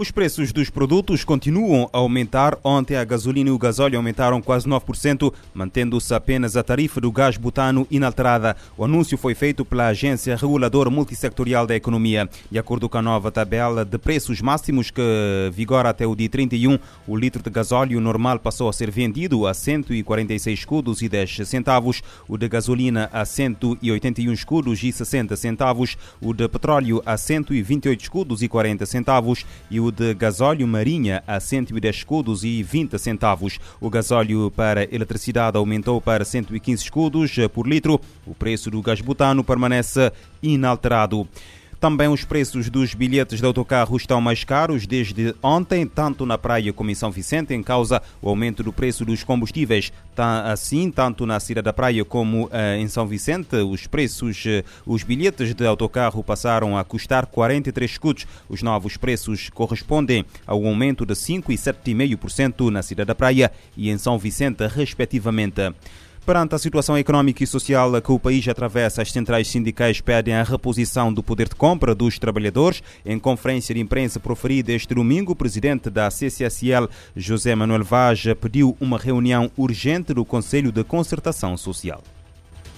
Os preços dos produtos continuam a aumentar. Ontem a gasolina e o gasóleo aumentaram quase 9%, mantendo-se apenas a tarifa do gás butano inalterada. O anúncio foi feito pela Agência Reguladora Multissetorial da Economia. De acordo com a nova tabela de preços máximos que vigora até o dia 31, o litro de gasóleo normal passou a ser vendido a 146 escudos e 10 centavos, o de gasolina a 181 escudos e 60 centavos, o de petróleo a 128 escudos e 40 centavos e o de gasóleo marinha a 110 escudos e 20 centavos. O gasóleo para eletricidade aumentou para 115 escudos por litro. O preço do gás butano permanece inalterado. Também os preços dos bilhetes de autocarro estão mais caros desde ontem, tanto na Praia como em São Vicente, em causa o aumento do preço dos combustíveis. Assim, tanto na Cidade da Praia como em São Vicente, os bilhetes de autocarro passaram a custar 43 escudos. Os novos preços correspondem ao aumento de 5% e 7,5% na Cidade da Praia e em São Vicente, respectivamente. Perante a situação económica e social que o país atravessa, as centrais sindicais pedem a reposição do poder de compra dos trabalhadores. Em conferência de imprensa proferida este domingo, o presidente da CCSL, José Manuel Vaz, pediu uma reunião urgente do Conselho de Concertação Social.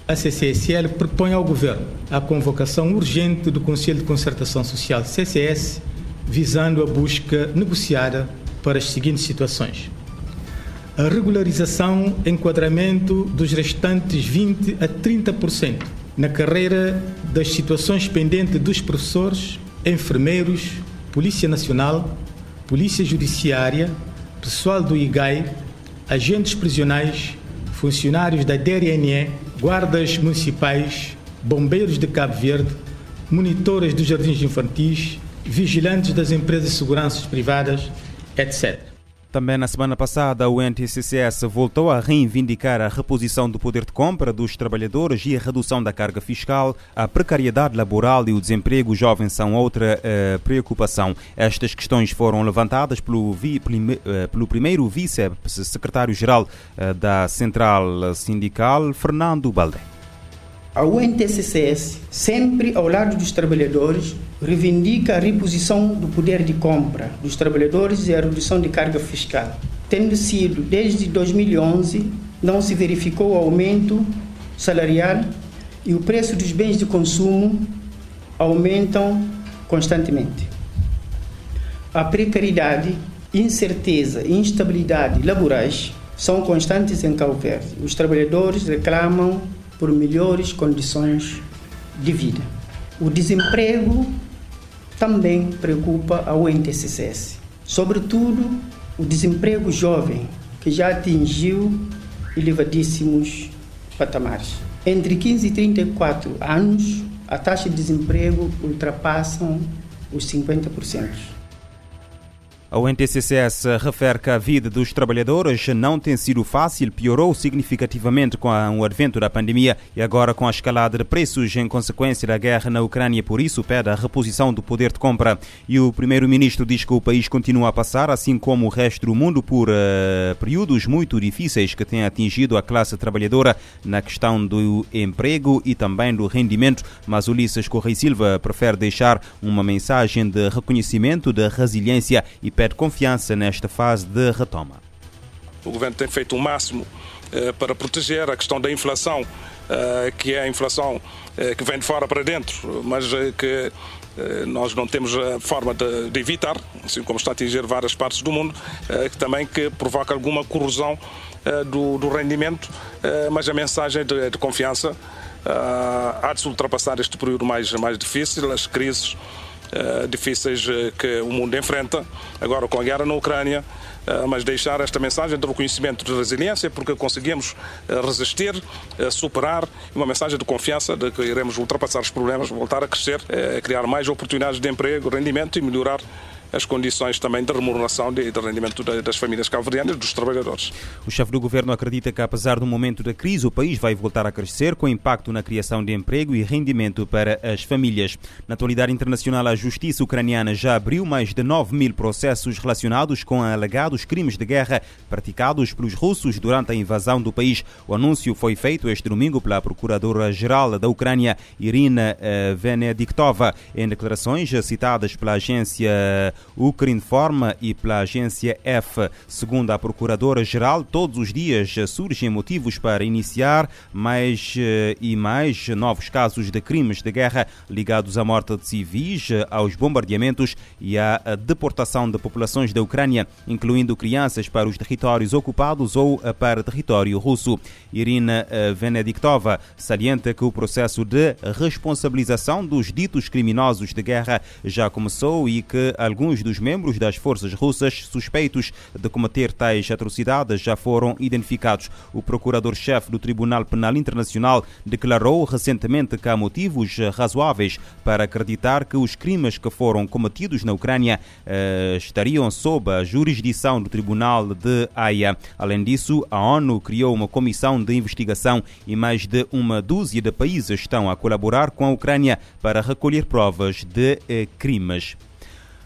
A CCSL propõe ao Governo a convocação urgente do Conselho de Concertação Social, CCS, visando a busca negociada para as seguintes situações: a regularização, enquadramento dos restantes 20% a 30% na carreira das situações pendentes dos professores, enfermeiros, Polícia Nacional, Polícia Judiciária, pessoal do IGAI, agentes prisionais, funcionários da DRNE, guardas municipais, bombeiros de Cabo Verde, monitores dos jardins infantis, vigilantes das empresas de segurança privadas, etc. Também na semana passada, o NTCS voltou a reivindicar a reposição do poder de compra dos trabalhadores e a redução da carga fiscal. A precariedade laboral e o desemprego jovem são outra preocupação. Estas questões foram levantadas pelo primeiro vice-secretário-geral da Central Sindical, Fernando Baldé. A UNTCCS, sempre ao lado dos trabalhadores, reivindica a reposição do poder de compra dos trabalhadores e a redução de carga fiscal. Tendo sido, desde 2011, não se verificou o aumento salarial e o preço dos bens de consumo aumentam constantemente. A precariedade, incerteza e instabilidade laborais são constantes em Cabo Verde. Os trabalhadores reclamam por melhores condições de vida. O desemprego também preocupa a UNTCCS, sobretudo o desemprego jovem, que já atingiu elevadíssimos patamares. Entre 15 e 34 anos, a taxa de desemprego ultrapassa os 50%. A UNTCCS refere que a vida dos trabalhadores não tem sido fácil, piorou significativamente com o advento da pandemia e agora com a escalada de preços em consequência da guerra na Ucrânia. Por isso, pede a reposição do poder de compra. E o primeiro-ministro diz que o país continua a passar, assim como o resto do mundo, por períodos muito difíceis que têm atingido a classe trabalhadora na questão do emprego e também do rendimento. Mas Ulisses Correia e Silva prefere deixar uma mensagem de reconhecimento da resiliência e pede confiança nesta fase de retoma. O governo tem feito o máximo para proteger a questão da inflação, que é a inflação que vem de fora para dentro, mas que nós não temos a forma de evitar, assim como está a atingir várias partes do mundo, que também que provoca alguma corrosão do rendimento, mas a mensagem de confiança há de se ultrapassar este período mais difícil, as crises difíceis que o mundo enfrenta, agora com a guerra na Ucrânia, mas deixar esta mensagem de reconhecimento de resiliência, porque conseguimos resistir, superar, e uma mensagem de confiança de que iremos ultrapassar os problemas, voltar a crescer, criar mais oportunidades de emprego, rendimento e melhorar as condições também de remuneração e de rendimento das famílias cabo-verdianas e dos trabalhadores. O chefe do governo acredita que, apesar do momento da crise, o país vai voltar a crescer, com impacto na criação de emprego e rendimento para as famílias. Na atualidade internacional, a justiça ucraniana já abriu mais de 9 mil processos relacionados com alegados crimes de guerra praticados pelos russos durante a invasão do país. O anúncio foi feito este domingo pela Procuradora-Geral da Ucrânia, Irina Venediktova, em declarações citadas pela agência Ukrinform e pela agência F. Segundo a Procuradora-Geral, todos os dias surgem motivos para iniciar mais e mais novos casos de crimes de guerra ligados à morte de civis, aos bombardeamentos e à deportação de populações da Ucrânia, incluindo crianças para os territórios ocupados ou para território russo. Irina Venediktova salienta que o processo de responsabilização dos ditos criminosos de guerra já começou e que alguns dos membros das forças russas suspeitos de cometer tais atrocidades já foram identificados. O procurador-chefe do Tribunal Penal Internacional declarou recentemente que há motivos razoáveis para acreditar que os crimes que foram cometidos na Ucrânia estariam sob a jurisdição do Tribunal de Haia. Além disso, a ONU criou uma comissão de investigação e mais de uma dúzia de países estão a colaborar com a Ucrânia para recolher provas de crimes.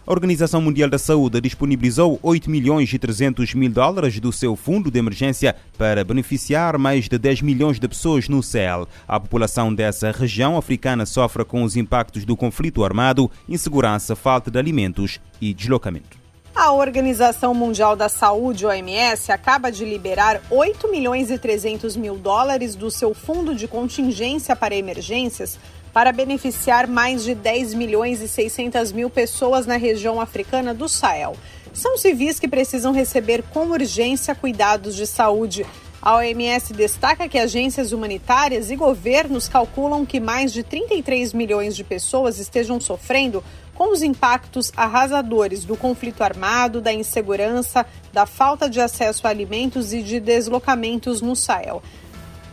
A Organização Mundial da Saúde disponibilizou US$ 8.300.000 do seu fundo de emergência para beneficiar mais de 10 milhões de pessoas no Sahel. A população dessa região africana sofre com os impactos do conflito armado, insegurança, falta de alimentos e deslocamento. A Organização Mundial da Saúde, OMS, acaba de liberar US$ 8.300.000 do seu fundo de contingência para emergências para beneficiar mais de 10.600.000 pessoas na região africana do Sahel. São civis que precisam receber com urgência cuidados de saúde. A OMS destaca que agências humanitárias e governos calculam que mais de 33 milhões de pessoas estejam sofrendo com os impactos arrasadores do conflito armado, da insegurança, da falta de acesso a alimentos e de deslocamentos no Sahel.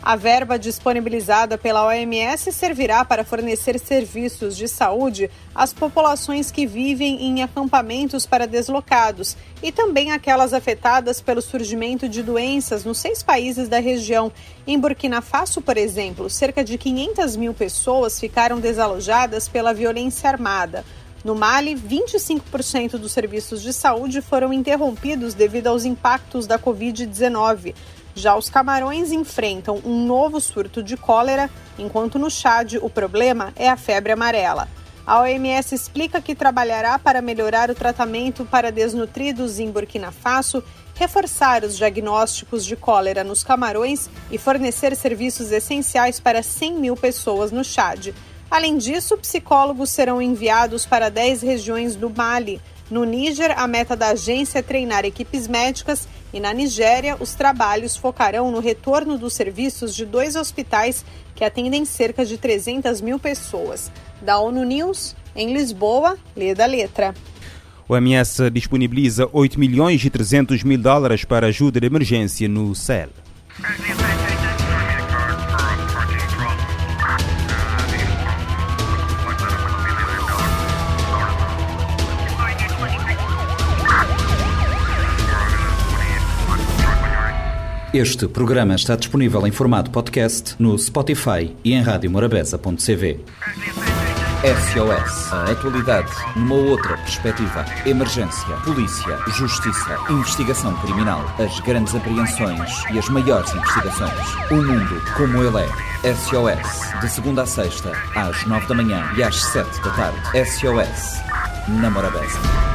A verba disponibilizada pela OMS servirá para fornecer serviços de saúde às populações que vivem em acampamentos para deslocados e também àquelas afetadas pelo surgimento de doenças nos 6 países da região. Em Burkina Faso, por exemplo, cerca de 500 mil pessoas ficaram desalojadas pela violência armada. No Mali, 25% dos serviços de saúde foram interrompidos devido aos impactos da Covid-19. Já os Camarões enfrentam um novo surto de cólera, enquanto no Chad o problema é a febre amarela. A OMS explica que trabalhará para melhorar o tratamento para desnutridos em Burkina Faso, reforçar os diagnósticos de cólera nos Camarões e fornecer serviços essenciais para 100 mil pessoas no Chad. Além disso, psicólogos serão enviados para 10 regiões do Mali. No Níger, a meta da agência é treinar equipes médicas e, na Nigéria, os trabalhos focarão no retorno dos serviços de 2 hospitais que atendem cerca de 300 mil pessoas. Da ONU News, em Lisboa, Leda Letra. O OMS disponibiliza US$ 8.300.000 para ajuda de emergência no Sahel. Este programa está disponível em formato podcast no Spotify e em radiomorabeza.cv. SOS. A atualidade numa outra perspectiva. Emergência, polícia, justiça, investigação criminal, as grandes apreensões e as maiores investigações. O mundo como ele é. SOS. De segunda a sexta, às 9 da manhã e às 7 da tarde. SOS. Na Morabeza.